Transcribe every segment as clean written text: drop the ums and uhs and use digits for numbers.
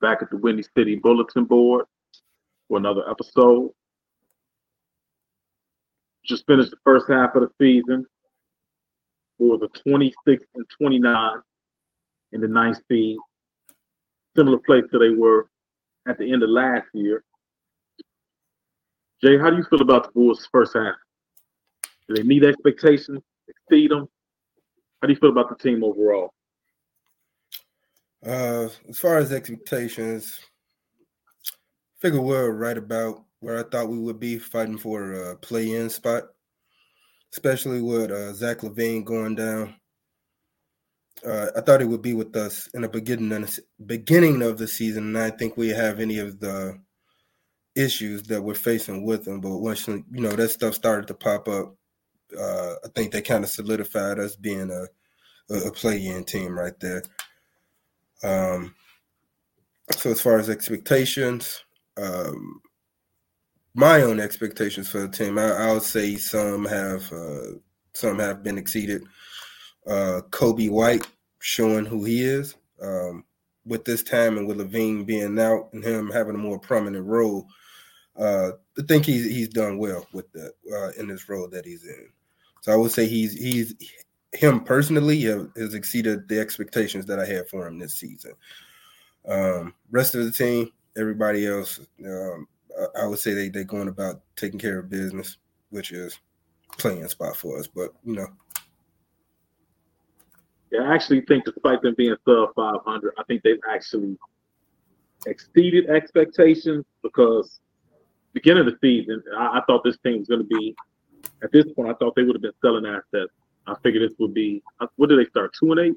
back at the Windy City Bulletin Board for another episode. Just finished the first half of the season for the 26 and 29 in the ninth seed. Similar place that they were at the end of last year. Jay, how do you feel about the Bulls' first half? Do they meet expectations, exceed them? How do you feel about the team overall? As far as expectations, I figure we're right about where I thought we would be, fighting for a play-in spot, especially with Zach LaVine going down. I thought it would be with us in the beginning of the season, and I didn't think we have any of the issues that we're facing with them. But once that stuff started to pop up, I think they kind of solidified us being a play-in team right there. So as far as expectations, my own expectations for the team, I would say some have been exceeded. Kobe White showing who he is with this time, and with LaVine being out and him having a more prominent role, I think he's done well with that in this role that he's in. So I would say him personally has exceeded the expectations that I had for him this season. Rest of the team, everybody else, I would say they're going about taking care of business, which is playing spot for us. But I actually think, despite them being sub 500, I think they've actually exceeded expectations, because beginning of the season, I thought this team was going to be, at this point, I thought they would have been selling assets. I figured this would be, what did they start, 2-8?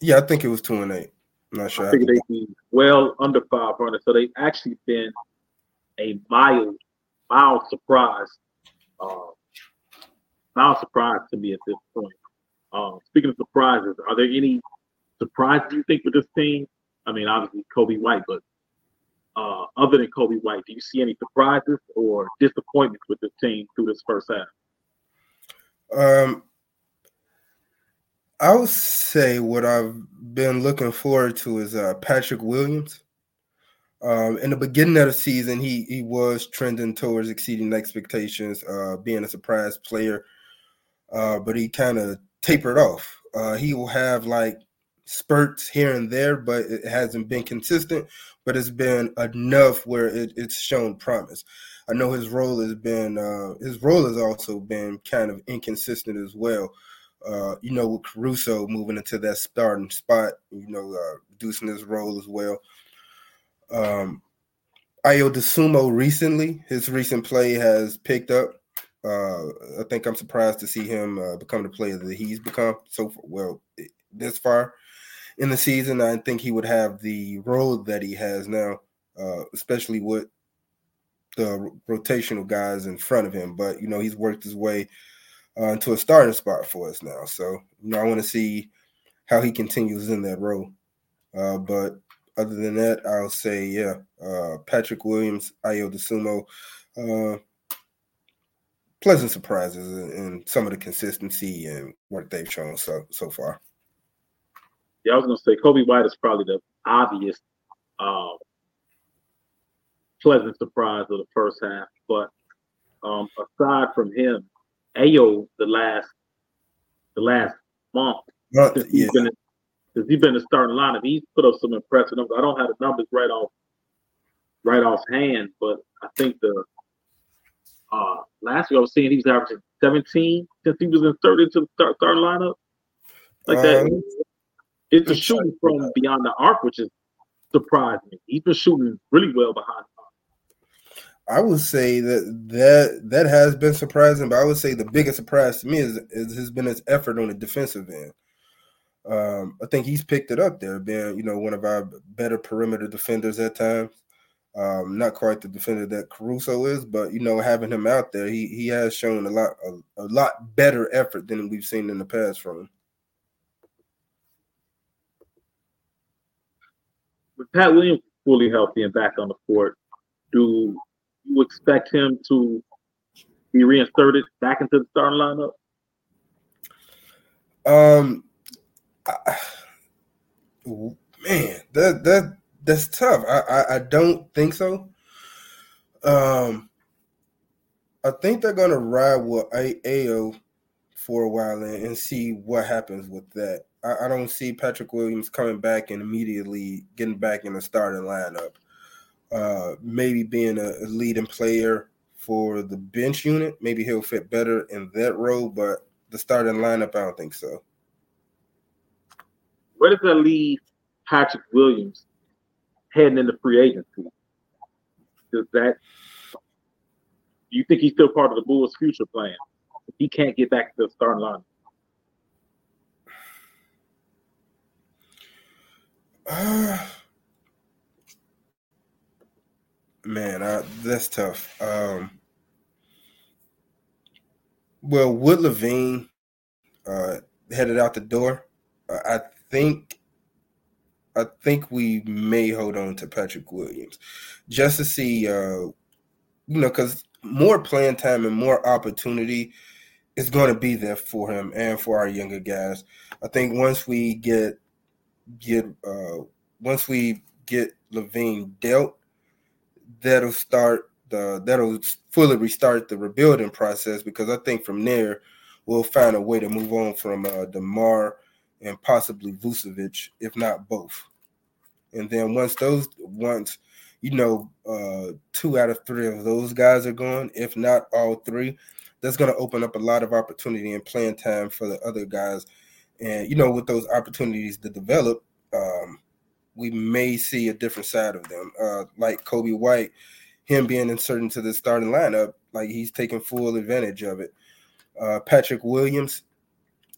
Yeah, I think it was 2-8. I'm not sure. I figured they'd be well under 500, so they've actually been a mild surprise. Mild surprise to me at this point. Speaking of surprises, are there any surprises you think with this team? I mean, obviously Kobe White, but other than Kobe White, do you see any surprises or disappointments with this team through this first half? I would say what I've been looking forward to is Patrick Williams. In the beginning of the season, he was trending towards exceeding expectations, being a surprise player, but he kind of tapered off. He will have like spurts here and there, but it hasn't been consistent, but it's been enough where it's shown promise. I know his role has also been kind of inconsistent as well. With Caruso moving into that starting spot, reducing his role as well. Ayo Dosunmu recently, his recent play has picked up. I think I'm surprised to see him become the player that he's become so far, this far in the season. I think he would have the role that he has now, especially with the rotational guys in front of him. But, he's worked his way into a starting spot for us now. So, I want to see how he continues in that role. But other than that, I'll say, Patrick Williams, Ayo Dosunmu, pleasant surprises in some of the consistency and work they've shown so far. Yeah, I was going to say Kobe White is probably the obvious pleasant surprise of the first half. But aside from him, Ayo, the last month, since he's been in the starting lineup, he's put up some impressive numbers. I don't have the numbers right off hand, but I think the last year I was seeing he was averaging 17 since he was inserted to the starting lineup. Like that, it's a shooting from beyond the arc, which is surprising. He's been shooting really well behind the arc. I would say that has been surprising, but I would say the biggest surprise to me has been his effort on the defensive end. I think he's picked it up there, being one of our better perimeter defenders at times. Not quite the defender that Caruso is, but having him out there, he has shown a lot better effort than we've seen in the past from him. With Pat Williams fully healthy and back on the court, do you expect him to be reinserted back into the starting lineup? Man, That's tough. I don't think so. I think they're going to ride with Ayo for a while and see what happens with that. I don't see Patrick Williams coming back and immediately getting back in the starting lineup. Maybe being a leading player for the bench unit. Maybe he'll fit better in that role, but the starting lineup, I don't think so. Where does that leave Patrick Williams heading into free agency? Do you think he's still part of the Bulls' future plan? He can't get back to the starting lineup. That's tough. With LaVine headed out the door, I think we may hold on to Patrick Williams just to see, because more playing time and more opportunity is going to be there for him and for our younger guys. I think once we get LaVine dealt, that'll fully restart the rebuilding process, because I think from there we'll find a way to move on from DeMar and possibly Vucevic, if not both. And then once 2 out of 3 of those guys are gone, if not all 3, that's going to open up a lot of opportunity and playing time for the other guys. And with those opportunities to develop, we may see a different side of them. Like Kobe White, him being inserted into the starting lineup, like he's taking full advantage of it. Patrick Williams,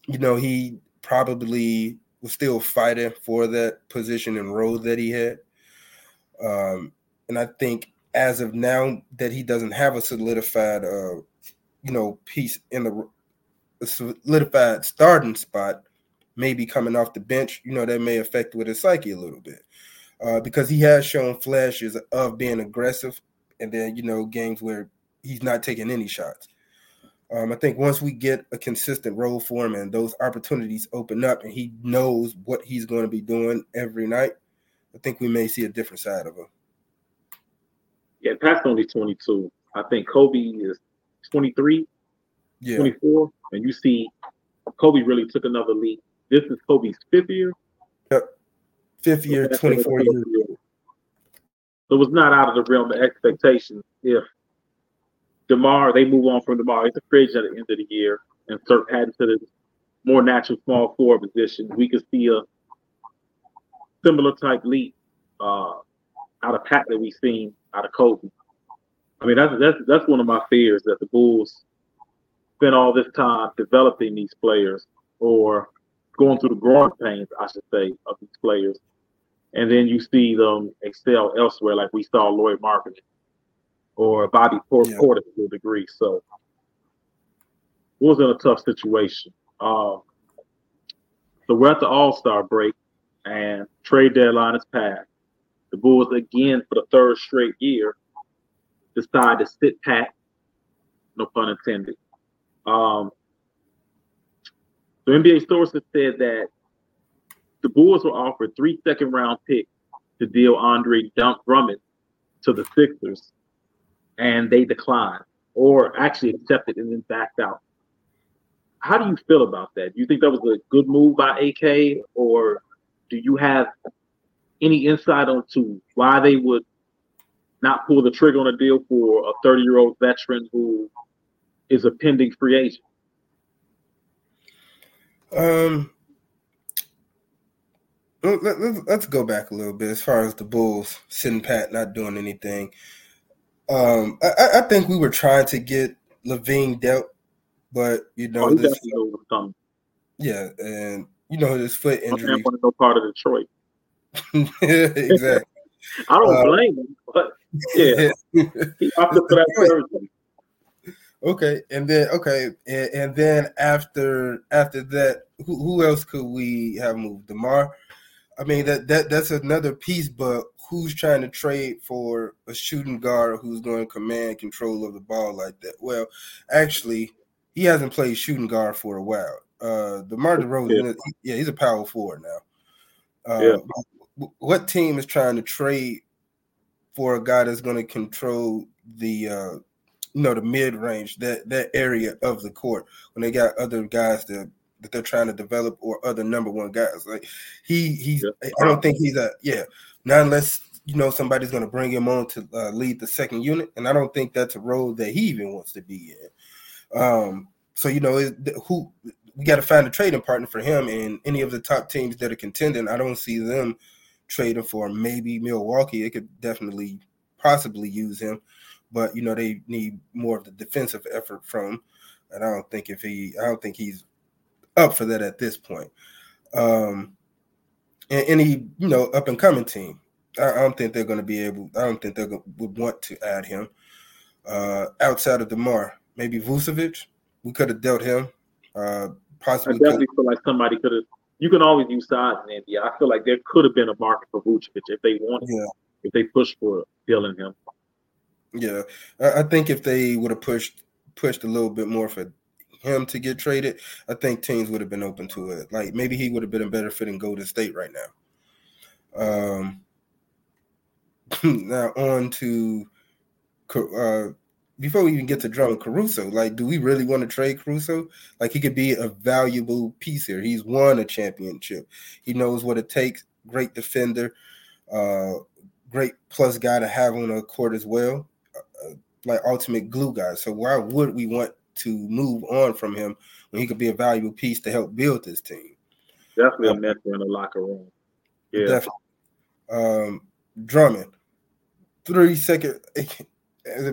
he probably was still fighting for that position and role that he had. And I think as of now that he doesn't have a solidified, piece in a solidified starting spot, maybe coming off the bench, that may affect with his psyche a little bit, because he has shown flashes of being aggressive, and then, games where he's not taking any shots. I think once we get a consistent role for him and those opportunities open up and he knows what he's going to be doing every night, I think we may see a different side of him. Yeah, Pat's only 22. I think Kobe is 23, yeah. 24. And you see Kobe really took another leap. This is Kobe's 5th year? Yep. 5th year, 24 years old. So it was not out of the realm of expectation if DeMar, they move on from DeMar. It's a free agent at the end of the year and start adding to the more natural small forward position. We could see a similar type leap out of Pat that we've seen out of Kobe. I mean, that's one of my fears, that the Bulls spend all this time developing these players, or going through the growing pains, I should say, of these players, and then you see them excel elsewhere, like we saw Lauri Markkanen or Bobby Porter to a degree. So it was in a tough situation. So we're at the All-Star break, and trade deadline is passed. The Bulls, again, for the third straight year, decide to sit pat, no pun intended. So NBA sources said that the Bulls were offered 3 second-round picks to deal Andre Drummond to the Sixers, and they declined, or actually accepted and then backed out. How do you feel about that? Do you think that was a good move by AK, or do you have any insight onto why they would not pull the trigger on a deal for a 30-year-old veteran who is a pending free agent? Let's go back a little bit as far as the Bulls sitting pat, not doing anything. I think we were trying to get LaVine dealt, but his foot injury. I don't want to go part of Detroit. Exactly. I don't blame him, but yeah, he opted for that surgery. Okay, and then after that, who else could we have moved? DeMar. I mean, that's another piece, but who's trying to trade for a shooting guard who's going to command control of the ball like that? Well, actually, he hasn't played shooting guard for a while. DeMar DeRozan, he's a power forward now. what team is trying to trade for a guy that's going to control the the mid range, that area of the court, when they got other guys that they're trying to develop, or other number one guys? Like he's yeah. I don't think he's not unless somebody's going to bring him on to lead the second unit, and I don't think that's a role that he even wants to be in. So who we got to find a trading partner for him, and any of the top teams that are contending, I don't see them trading for. Maybe Milwaukee, it could definitely possibly use him, but they need more of the defensive effort from him, and I don't think he's up for that at this point. And any up and coming team, I don't think they're going to be able. I don't think they would want to add him. Outside of DeMar, maybe Vucevic, we could have dealt him. Possibly. I definitely feel like somebody could have. You can always use sides in India. I feel like there could have been a market for Vucevic if they wanted. Yeah. If they pushed for dealing him. Yeah, I think if they would have pushed a little bit more for him to get traded, I think teams would have been open to it. Like maybe he would have been a better fit in Golden State right now. Now on to before we even get to Drummond, Caruso. Like, do we really want to trade Caruso? Like, he could be a valuable piece here. He's won a championship. He knows what it takes. Great defender, great plus guy to have on a court as well. Like ultimate glue guy. So why would we want to move on from him when he could be a valuable piece to help build this team? Definitely a mentor in the locker room. Yeah, definitely. Drummond, 3 second.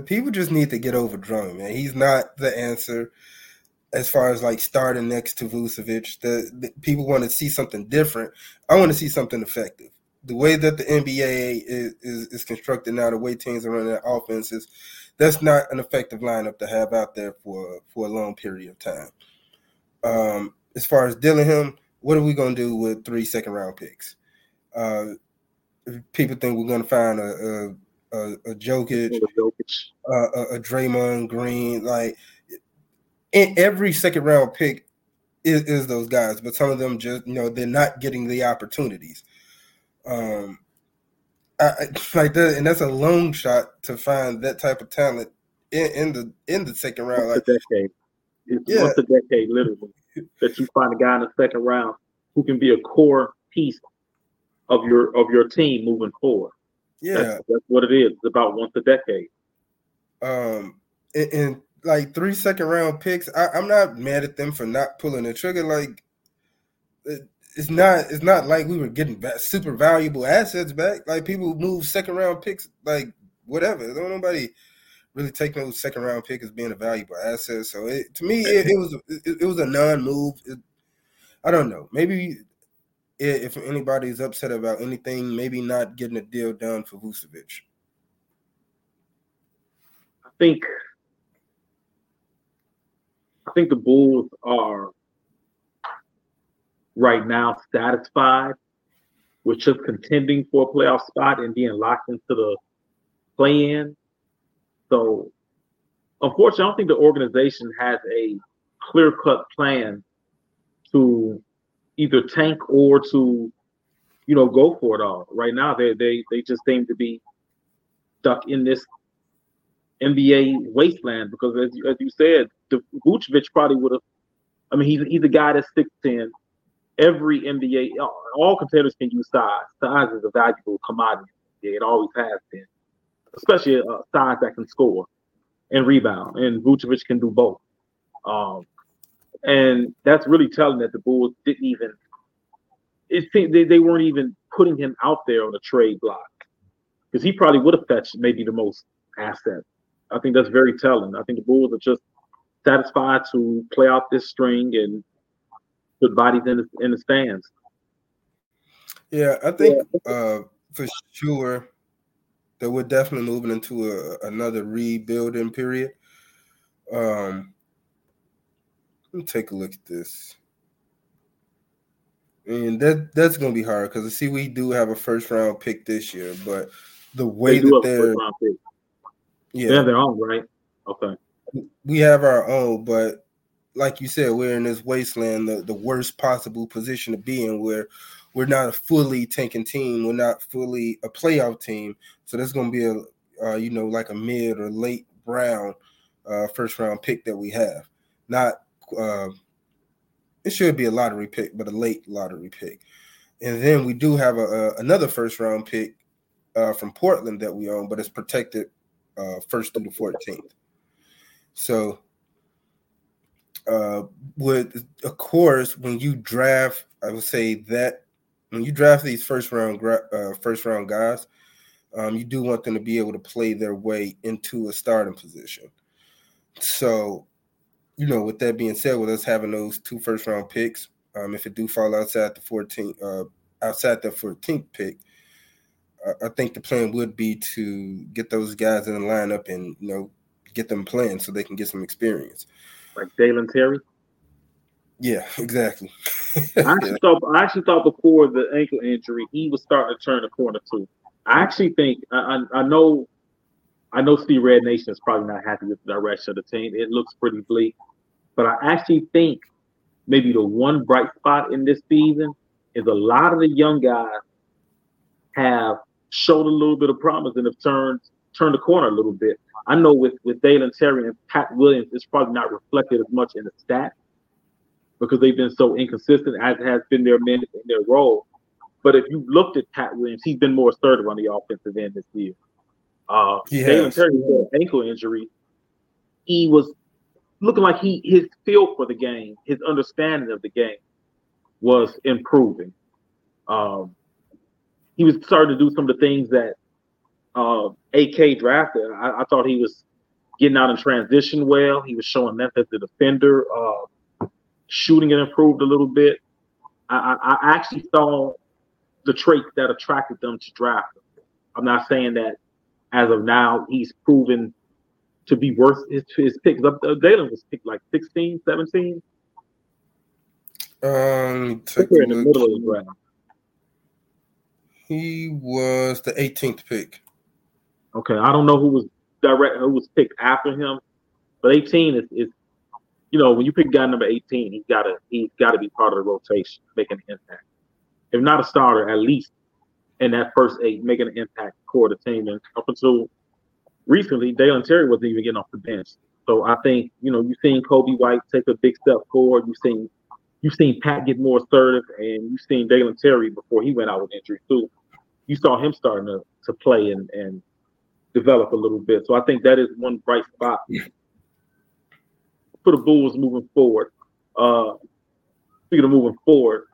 People just need to get over Drummond, man. He's not the answer as far as like starting next to Vucevic. The people want to see something different. I want to see something effective. The way that the NBA is constructed now, the way teams are running their offenses, that's not an effective lineup to have out there for a long period of time. As far as Dillingham, what are we going to do with 3 second round picks? People think we're going to find a Jokic, a Draymond Green. Like every second round pick is those guys, but some of them just they're not getting the opportunities. I like that, and that's a long shot to find that type of talent in the second round. Like once a decade, once a decade, literally, that you find a guy in the second round who can be a core piece of your team moving forward. Yeah, that's what it is. It's about once a decade. And like 3 second round picks, I'm not mad at them for not pulling the trigger. Like it's not like we were getting back super valuable assets back. Like people move second round picks, like whatever. Don't nobody really take no second round pick as being a valuable asset. So it was a non move. I don't know. Maybe. If anybody's upset about anything, maybe not getting a deal done for Vucevic. I think the Bulls are right now satisfied with just contending for a playoff spot and being locked into the play-in. So, unfortunately, I don't think the organization has a clear-cut plan to either tank or to, go for it all. Right now, they just seem to be stuck in this NBA wasteland because, as you said, Vucevic probably would have. I mean, he's a guy that's 6'10". Every NBA, all contenders can use size. Size is a valuable commodity. It always has been, especially size that can score and rebound. And Vucevic can do both. And that's really telling that the Bulls didn't even – they weren't even putting him out there on the trade block because he probably would have fetched maybe the most asset. I think that's very telling. I think the Bulls are just satisfied to play out this string and put bodies in the stands. Yeah, I think for sure that we're definitely moving into another rebuilding period. Let me take a look at this. And that's going to be hard because, we do have a first-round pick this year, but the way that they're – Yeah, they're on, right? Okay. We have our own, but like you said, we're in this wasteland, the worst possible position to be in where we're not a fully tanking team. We're not fully a playoff team. So that's going to be a, you know, like a mid or late round, first round pick that we have. Not, it should be a lottery pick, but a late lottery pick. And then we do have another first round pick from Portland that we own, but it's protected first through the 14th. So, of course, when you draft, I would say that when you draft these first round guys, you do want them to be able to play their way into a starting position. So, you know, with that being said, with us having those two first round picks, if it do fall outside the 14th, pick, I think the plan would be to get those guys in the lineup and, you know, get them playing so they can get some experience. Like Dalen Terry? Yeah, exactly. I actually thought before the ankle injury, he was starting to turn the corner too. I actually think I know Steve Red Nation is probably not happy with the direction of the team. It looks pretty bleak. But I actually think maybe the one bright spot in this season is a lot of the young guys have showed a little bit of promise and have turned the corner a little bit. I know with Dalen Terry and Pat Williams, it's probably not reflected as much in the stats because they've been so inconsistent, as has been their minutes and their role. But if you looked at Pat Williams, he's been more assertive on the offensive end this year. Dalen Terry had an ankle injury. He was looking like his feel for the game, his understanding of the game was improving. He was starting to do some of the things that AK drafted. I thought he was getting out in transition well. He was showing that as a defender. Shooting it improved a little bit. I actually saw the trait that attracted them to draft him. I'm not saying that as of now he's proven to be worth his picks. Dalen was picked like 16, 17. We're in the middle of the draft. He was the 18th pick. Okay, I don't know who was picked after him, but 18 is you know, when you pick guy number 18, he's gotta be part of the rotation, making an impact. If not a starter, at least in that first 8, making an impact for the team. And up until recently, Dalen Terry wasn't even getting off the bench. So I think, you know, you've seen Kobe White take a big step forward. You've seen Pat get more assertive, and you've seen Dalen Terry before he went out with injury too. You saw him starting to play and develop a little bit. So I think that is one bright spot for the Bulls moving forward. Speaking of moving forward,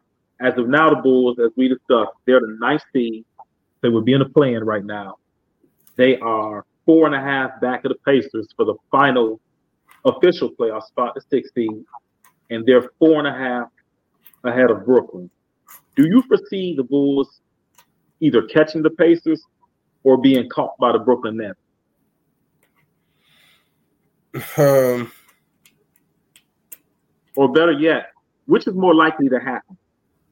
as of now, the Bulls, as we discussed, they're the ninth seed. They would be in the play-in right now. They are 4.5 back of the Pacers for the final official playoff spot, the 6th seed, and they're 4.5 ahead of Brooklyn. Do you foresee the Bulls either catching the Pacers or being caught by the Brooklyn Nets? Or better yet, which is more likely to happen?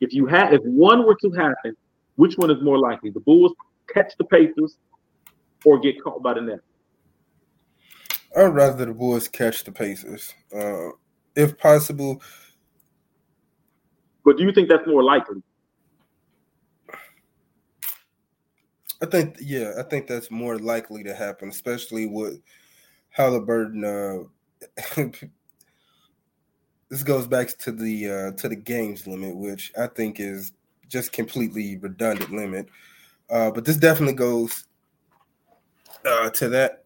If one were to happen, which one is more likely? The Bulls catch the Pacers or get caught by the Nets? I'd rather the Bulls catch the Pacers, if possible. But do you think that's more likely? I think that's more likely to happen, especially with Halliburton. This goes back to the games limit, which I think is just completely redundant limit. But this definitely goes to that.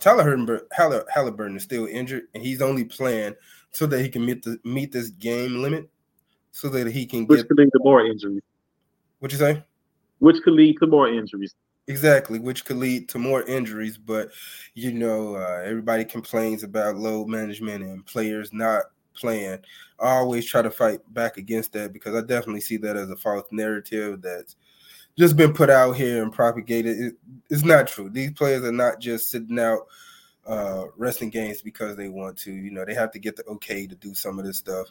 Tyler Halliburton is still injured, and he's only playing so that he can meet this game limit, so that he can get. Which could lead to more injuries. What you say? Which could lead to more injuries. Exactly, which could lead to more injuries. But you know, everybody complains about load management and players not playing. I always try to fight back against that because I definitely see that as a false narrative that's just been put out here and propagated. It's not true. These players are not just sitting out resting games because they want to. You know, they have to get the okay to do some of this stuff.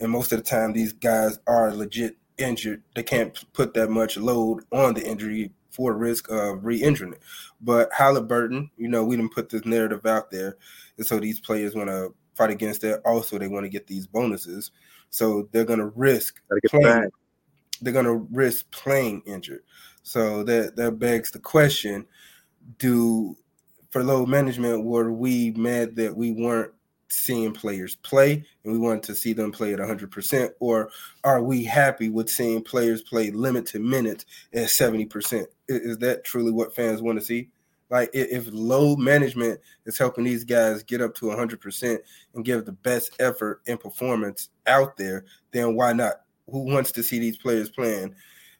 And most of the time, these guys are legit injured. They can't put that much load on the injury for risk of re-injuring it. But Halliburton, you know, we didn't put this narrative out there. And so these players want to fight against that. Also, they want to get these bonuses. So they're going to risk playing. they're going to risk playing injured. So that begs the question, for load management, were we mad that we weren't seeing players play and we wanted to see them play at 100%, or are we happy with seeing players play limited minutes at 70%? Is that truly what fans want to see? Like, if load management is helping these guys get up to 100% and give the best effort and performance out there, then why not? Who wants to see these players playing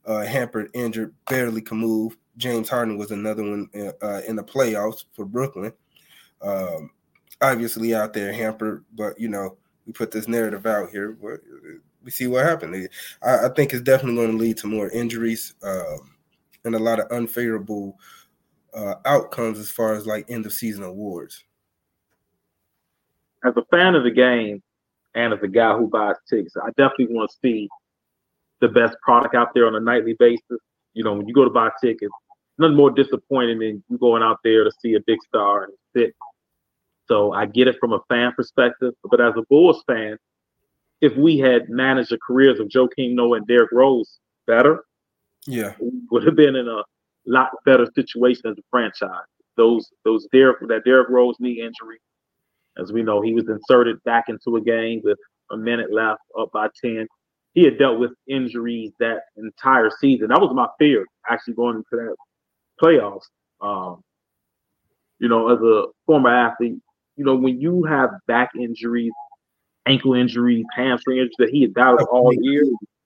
hampered, injured, barely can move? James Harden was another one in the playoffs for Brooklyn. Obviously out there hampered, but, we put this narrative out here. We see what happened. I think it's definitely going to lead to more injuries and a lot of unfavorable outcomes as far as, like, end-of-season awards. As a fan of the game and as a guy who buys tickets, I definitely want to see the best product out there on a nightly basis. When you go to buy tickets, nothing more disappointing than you going out there to see a big star and sit. So I get it from a fan perspective, but as a Bulls fan, if we had managed the careers of Joakim Noah and Derrick Rose better, we would have been in a lot better situation as a franchise. That Derrick Rose knee injury, as we know, he was inserted back into a game with a minute left, up by 10. He had dealt with injuries that entire season. That was my fear, actually, going into that playoffs. As a former athlete, when you have back injuries, ankle injuries, hamstring injuries that he had battled all year,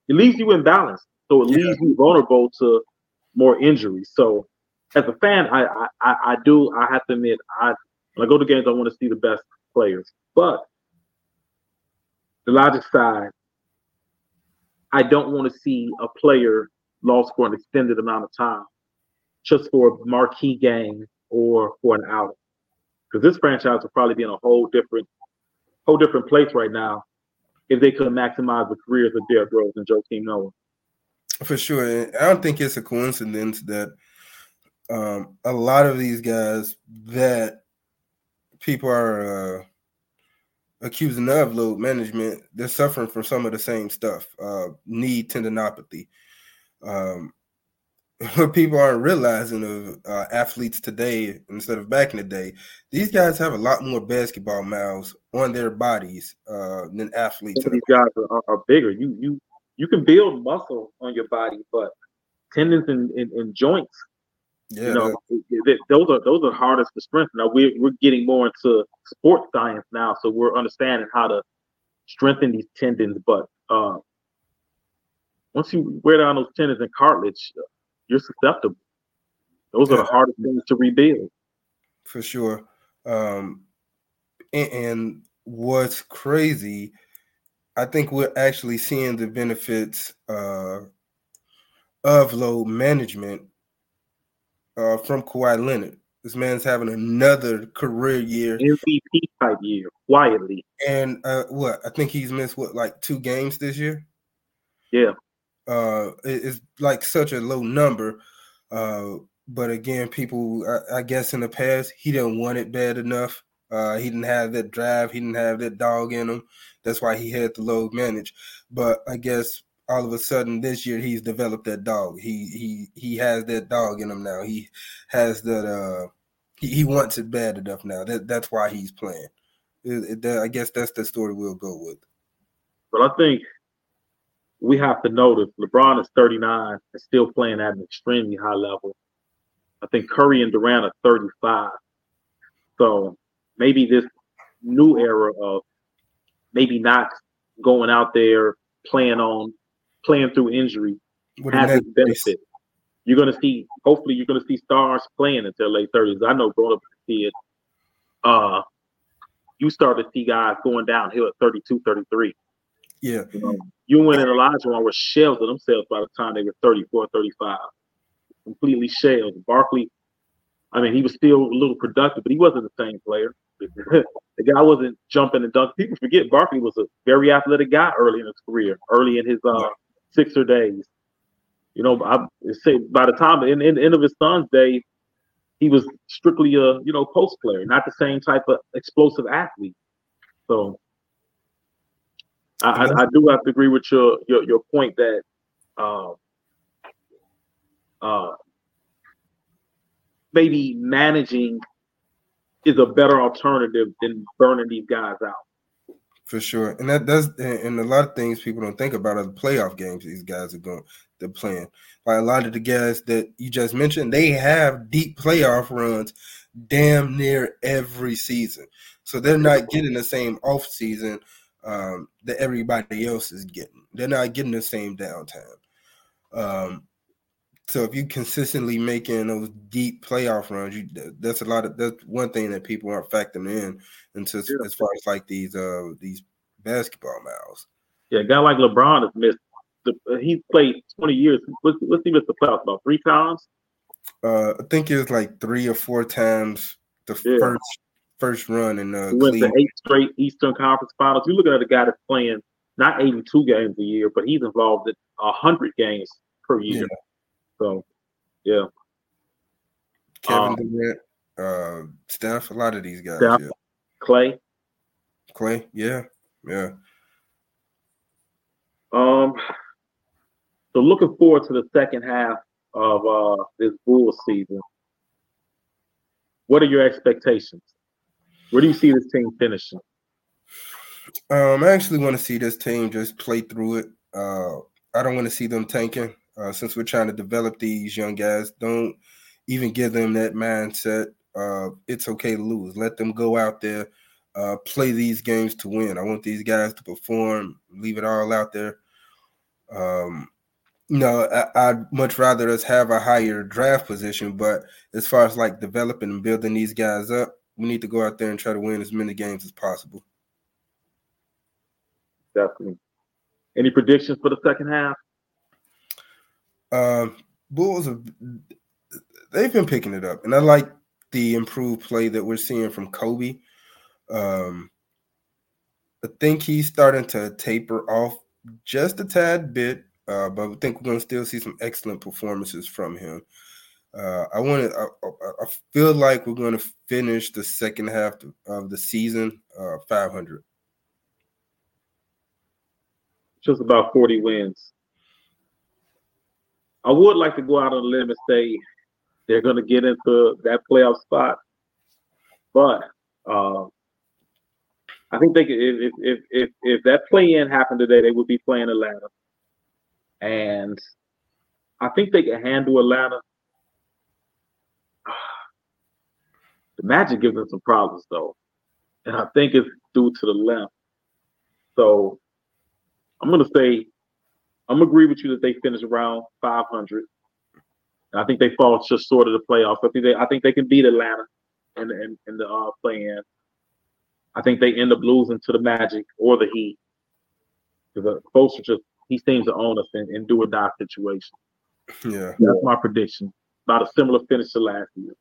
it leaves you imbalanced. So it leaves you vulnerable to more injuries. So as a fan, I have to admit, when I go to games, I want to see the best players. But the logic side, I don't want to see a player lost for an extended amount of time just for a marquee game or for an outing. Because this franchise would probably be in a whole different place right now if they could maximize the careers of Derrick Rose and Joakim Noah. For sure. I don't think it's a coincidence that a lot of these guys that people are accusing of load management, they're suffering from some of the same stuff, knee tendinopathy. What people aren't realizing of athletes today instead of back in the day, these guys have a lot more basketball miles on their bodies than athletes. These guys are bigger. You can build muscle on your body, but tendons and joints, those are hardest to strengthen. Now we're getting more into sports science now, so we're understanding how to strengthen these tendons. But once you wear down those tendons and cartilage, you're susceptible. Those are the hardest things to rebuild. For sure. And what's crazy, I think we're actually seeing the benefits of load management from Kawhi Leonard. This man's having another career year. MVP type year, quietly. And I think he's missed, like 2 games this year? Yeah. It's like such a low number. But again, people, I guess in the past, he didn't want it bad enough. He didn't have that drive. He didn't have that dog in him. That's why he had to load manage. But I guess all of a sudden this year he's developed that dog. He has that dog in him now. He has that. He wants it bad enough now. That's why he's playing. I guess that's the story we'll go with. But I think we have to notice LeBron is 39 and still playing at an extremely high level. I think Curry and Durant are 35. So maybe this new era of maybe not going out there playing through injury has its benefit. You're going to see stars playing in their late 30s. I know growing up as a kid, you start to see guys going downhill at 32, 33. Yeah. Ewing and Olajuwon were shells of themselves by the time they were 34, 35. Completely shells. Barkley, he was still a little productive, but he wasn't the same player. The guy wasn't jumping and dunking. People forget Barkley was a very athletic guy early in his career, early in his Sixer days. I say by the time in the end of his son's day, he was strictly a post player, not the same type of explosive athlete. So I do have to agree with your point that maybe managing is a better alternative than burning these guys out. For sure. And that does, and a lot of things people don't think about are the playoff games these guys are going, they're playing. Like a lot of the guys that you just mentioned, they have deep playoff runs damn near every season. So they're not getting the same off season that everybody else is getting. They're not getting the same downtime. So if you consistently making those deep playoff runs, that's one thing that people aren't factoring in into as far as like these basketball miles. Yeah, a guy like LeBron has missed. He's played 20 years. What's he missed the playoffs about? 3 times? I think it was like 3 or 4 times first run in the went to 8 straight Eastern Conference Finals. You look at the guy that's playing not 82 games a year, but he's involved in 100 games per year. Yeah. So, yeah. Kevin Durant, Steph, a lot of these guys. Steph, yeah. Klay, yeah. So looking forward to the second half of this Bulls season. What are your expectations? Where do you see this team finishing? I actually want to see this team just play through it. I don't want to see them tanking. Since we're trying to develop these young guys, don't even give them that mindset. It's okay to lose. Let them go out there, play these games to win. I want these guys to perform, leave it all out there. I'd much rather us have a higher draft position, but as far as like developing and building these guys up, we need to go out there and try to win as many games as possible. Definitely. Any predictions for the second half? Bulls, they've been picking it up, and I like the improved play that we're seeing from Kobe. I think he's starting to taper off just a tad bit, but I think we're going to still see some excellent performances from him. I feel like we're going to finish the second half of the season 500. Just about 40 wins. I would like to go out on a limb and say they're going to get into that playoff spot, but I think they could, if that play-in happened today, they would be playing Atlanta, and I think they can handle Atlanta. The Magic gives them some problems though, and I think it's due to the length. So I'm going to say. I'm going to agree with you that they finish around 500. I think they fall just short of the playoffs. I think they can beat Atlanta in the play-in. I think they end up losing to the Magic or the Heat. Because Foster he seems to own us in do-or-die situation. Yeah. That's my prediction. About a similar finish to last year.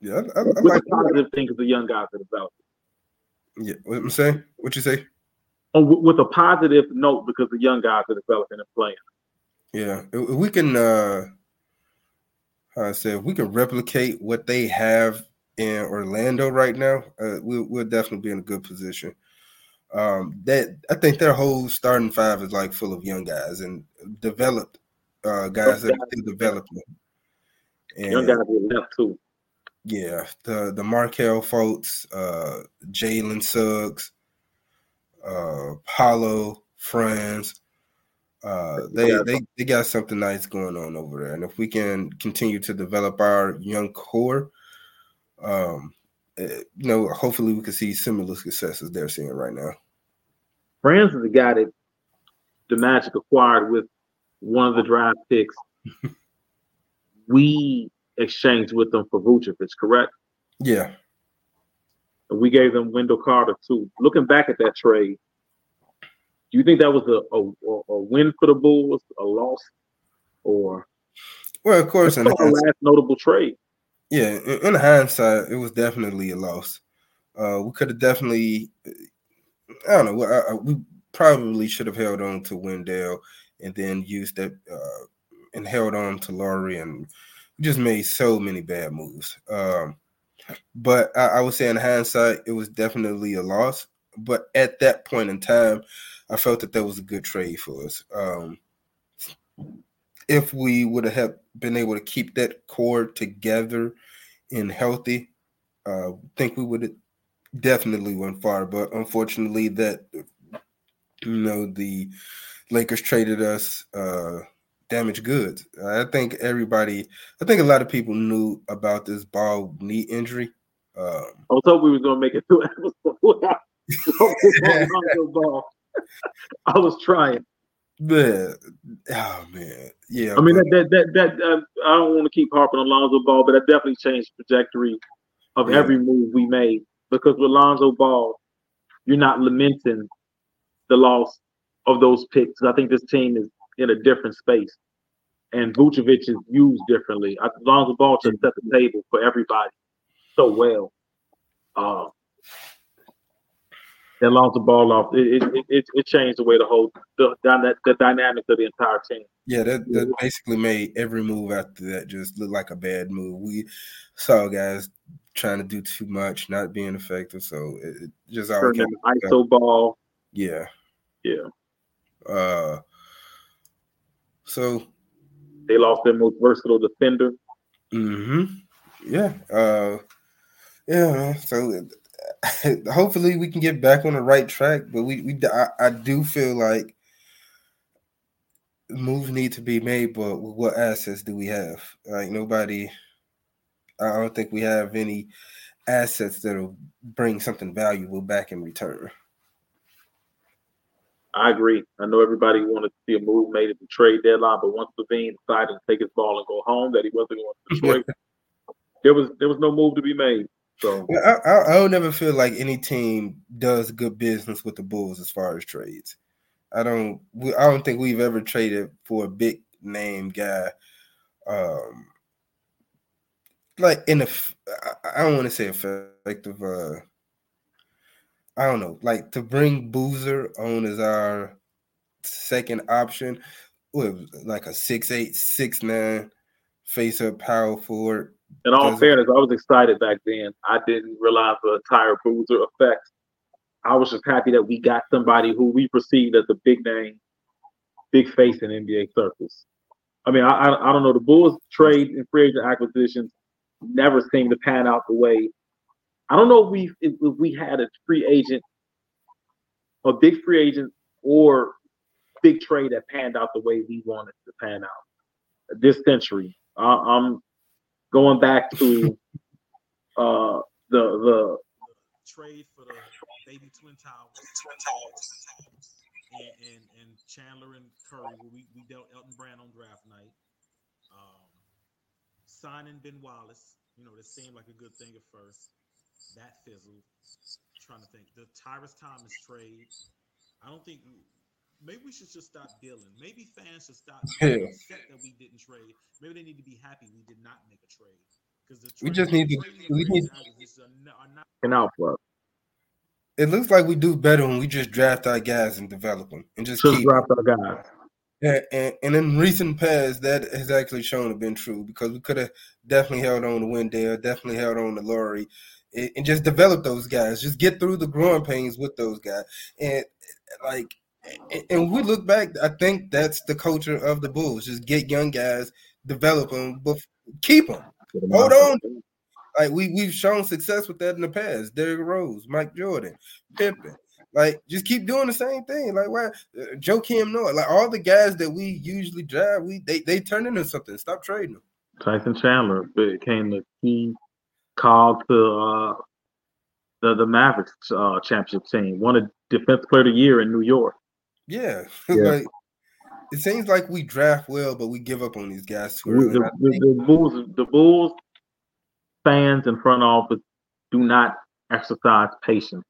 Yeah. I like the positive thing because the young guys are developing. Yeah. What I'm saying? What you say? With a positive note because the young guys are developing and playing. Yeah. If we can replicate what they have in Orlando right now, we'll definitely be in a good position. I think their whole starting five is like full of young guys and developed guys that are developing. Young guys are left too. Yeah. The Markelle folks, Jalen Suggs, Paolo, Franz, they got something nice going on over there, and if we can continue to develop our young core, hopefully we can see similar successes they're seeing right now. Franz is the guy that the Magic acquired with one of the draft picks. We exchanged with them for Vucevic, correct? Yeah. We gave them Wendell Carter, too. Looking back at that trade, do you think that was a win for the Bulls, a loss? Well, of course. That's the last notable trade. Yeah, in hindsight, it was definitely a loss. We could have definitely – I don't know. We probably should have held on to Wendell and then used that and held on to Lauri, and we just made so many bad moves. But I would say in hindsight, it was definitely a loss. But at that point in time, I felt that was a good trade for us. if we would have been able to keep that core together and healthy, I think we would have definitely went far. But unfortunately, that, you know, the Lakers traded us damaged goods. I think a lot of people knew about this Ball knee injury. I was hoping we were going to make it through episode. I was trying. Yeah. Oh, man. Yeah. I mean, I don't want to keep harping on Lonzo Ball, but that definitely changed the trajectory of every move we made. Because with Lonzo Ball, you're not lamenting the loss of those picks. I think this team is in a different space. And Vucevic is used differently. Lonzo Ball just set the table for everybody so well. That Lonzo Ball off, it changed the way the dynamic of the entire team. Yeah, that basically made every move after that just look like a bad move. We saw guys trying to do too much, not being effective. So it just all came ISO ball. Yeah. Yeah. So they lost their most versatile defender. Mm-hmm. Yeah. Yeah. So hopefully we can get back on the right track, but I do feel like moves need to be made, but what assets do we have? Like I don't think we have any assets that'll bring something valuable back in return. I agree. I know everybody wanted to see a move made at the trade deadline, but once Levine decided to take his ball and go home, that he wasn't going to Detroit, there was no move to be made. So I'll never feel like any team does good business with the Bulls as far as trades. I don't think we've ever traded for a big name guy. I don't want to say effective. I don't know. Like to bring Boozer on as our second option, like a 6'8", 6'9", face-up power forward. In all fairness, I was excited back then. I didn't realize the entire Boozer effect. I was just happy that we got somebody who we perceived as a big name, big face in NBA circles. I mean, I don't know. The Bulls trade and free agent acquisitions never seem to pan out the way. I don't know if we had a free agent, a big free agent or big trade that panned out the way we wanted to pan out this century. I'm going back to the trade for the baby Twin Towers. And Chandler and Curry, we dealt Elton Brand on draft night. Signing Ben Wallace, that seemed like a good thing at first. That fizzled. I'm trying to think. The Tyrese Thomas trade. I don't think. Maybe we should just stop dealing. Maybe fans should stop being upset that we didn't trade. Maybe they need to be happy we did not make a trade because we just need to. We need an output. It looks like we do better when we just draft our guys and develop them and just draft our guys. Yeah, and in recent past, that has actually shown to have been true because we could have definitely held on to Wendell, definitely held on to Lauri, and just develop those guys. Just get through the growing pains with those guys. And we look back, I think that's the culture of the Bulls. Just get young guys, develop them, but keep them. Hold on. Like we've shown success with that in the past. Derrick Rose, Mike Jordan, Pippen. Like just keep doing the same thing. Like why Joakim Noah? Like all the guys that we usually drive, they turn into something. Stop trading them. Tyson Chandler became the key call to the Mavericks championship team. Won a defense player of the year in New York. Yeah. Like, it seems like we draft well, but we give up on these guys too early. The Bulls. Fans in front office do not exercise patience.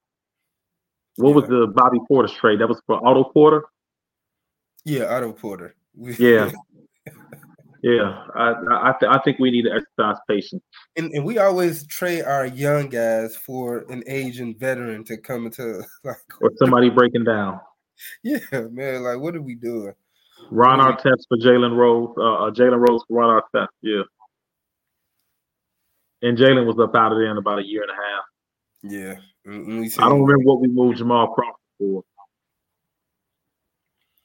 What was the Bobby Porter's trade? That was for Otto Porter? Yeah, Otto Porter. Yeah. Yeah. I think we need to exercise patience. And we always trade our young guys for an aging veteran to come into or somebody breaking down. Yeah, man. Like, what are we doing? Ron Artest for Jalen Rose. Jalen Rose for Ron Artest. Yeah. And Jalen was up out of there in about a year and a half. Yeah. I don't remember what we moved Jamal Crawford for.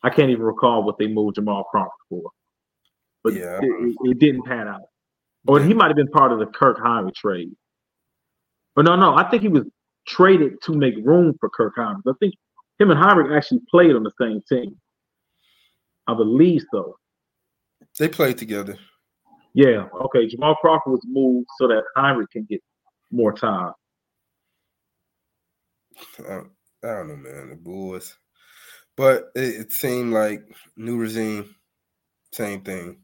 I can't even recall what they moved Jamal Crawford for. but it didn't pan out. Or he might have been part of the Kirk Hinrich trade. But no, I think he was traded to make room for Kirk Hinrich. I think him and Hinrich actually played on the same team. I believe so. They played together. Yeah, okay. Jamal Crawford was moved so that Hinrich can get more time. I don't know, man. The Bulls. But it seemed like new regime, same thing.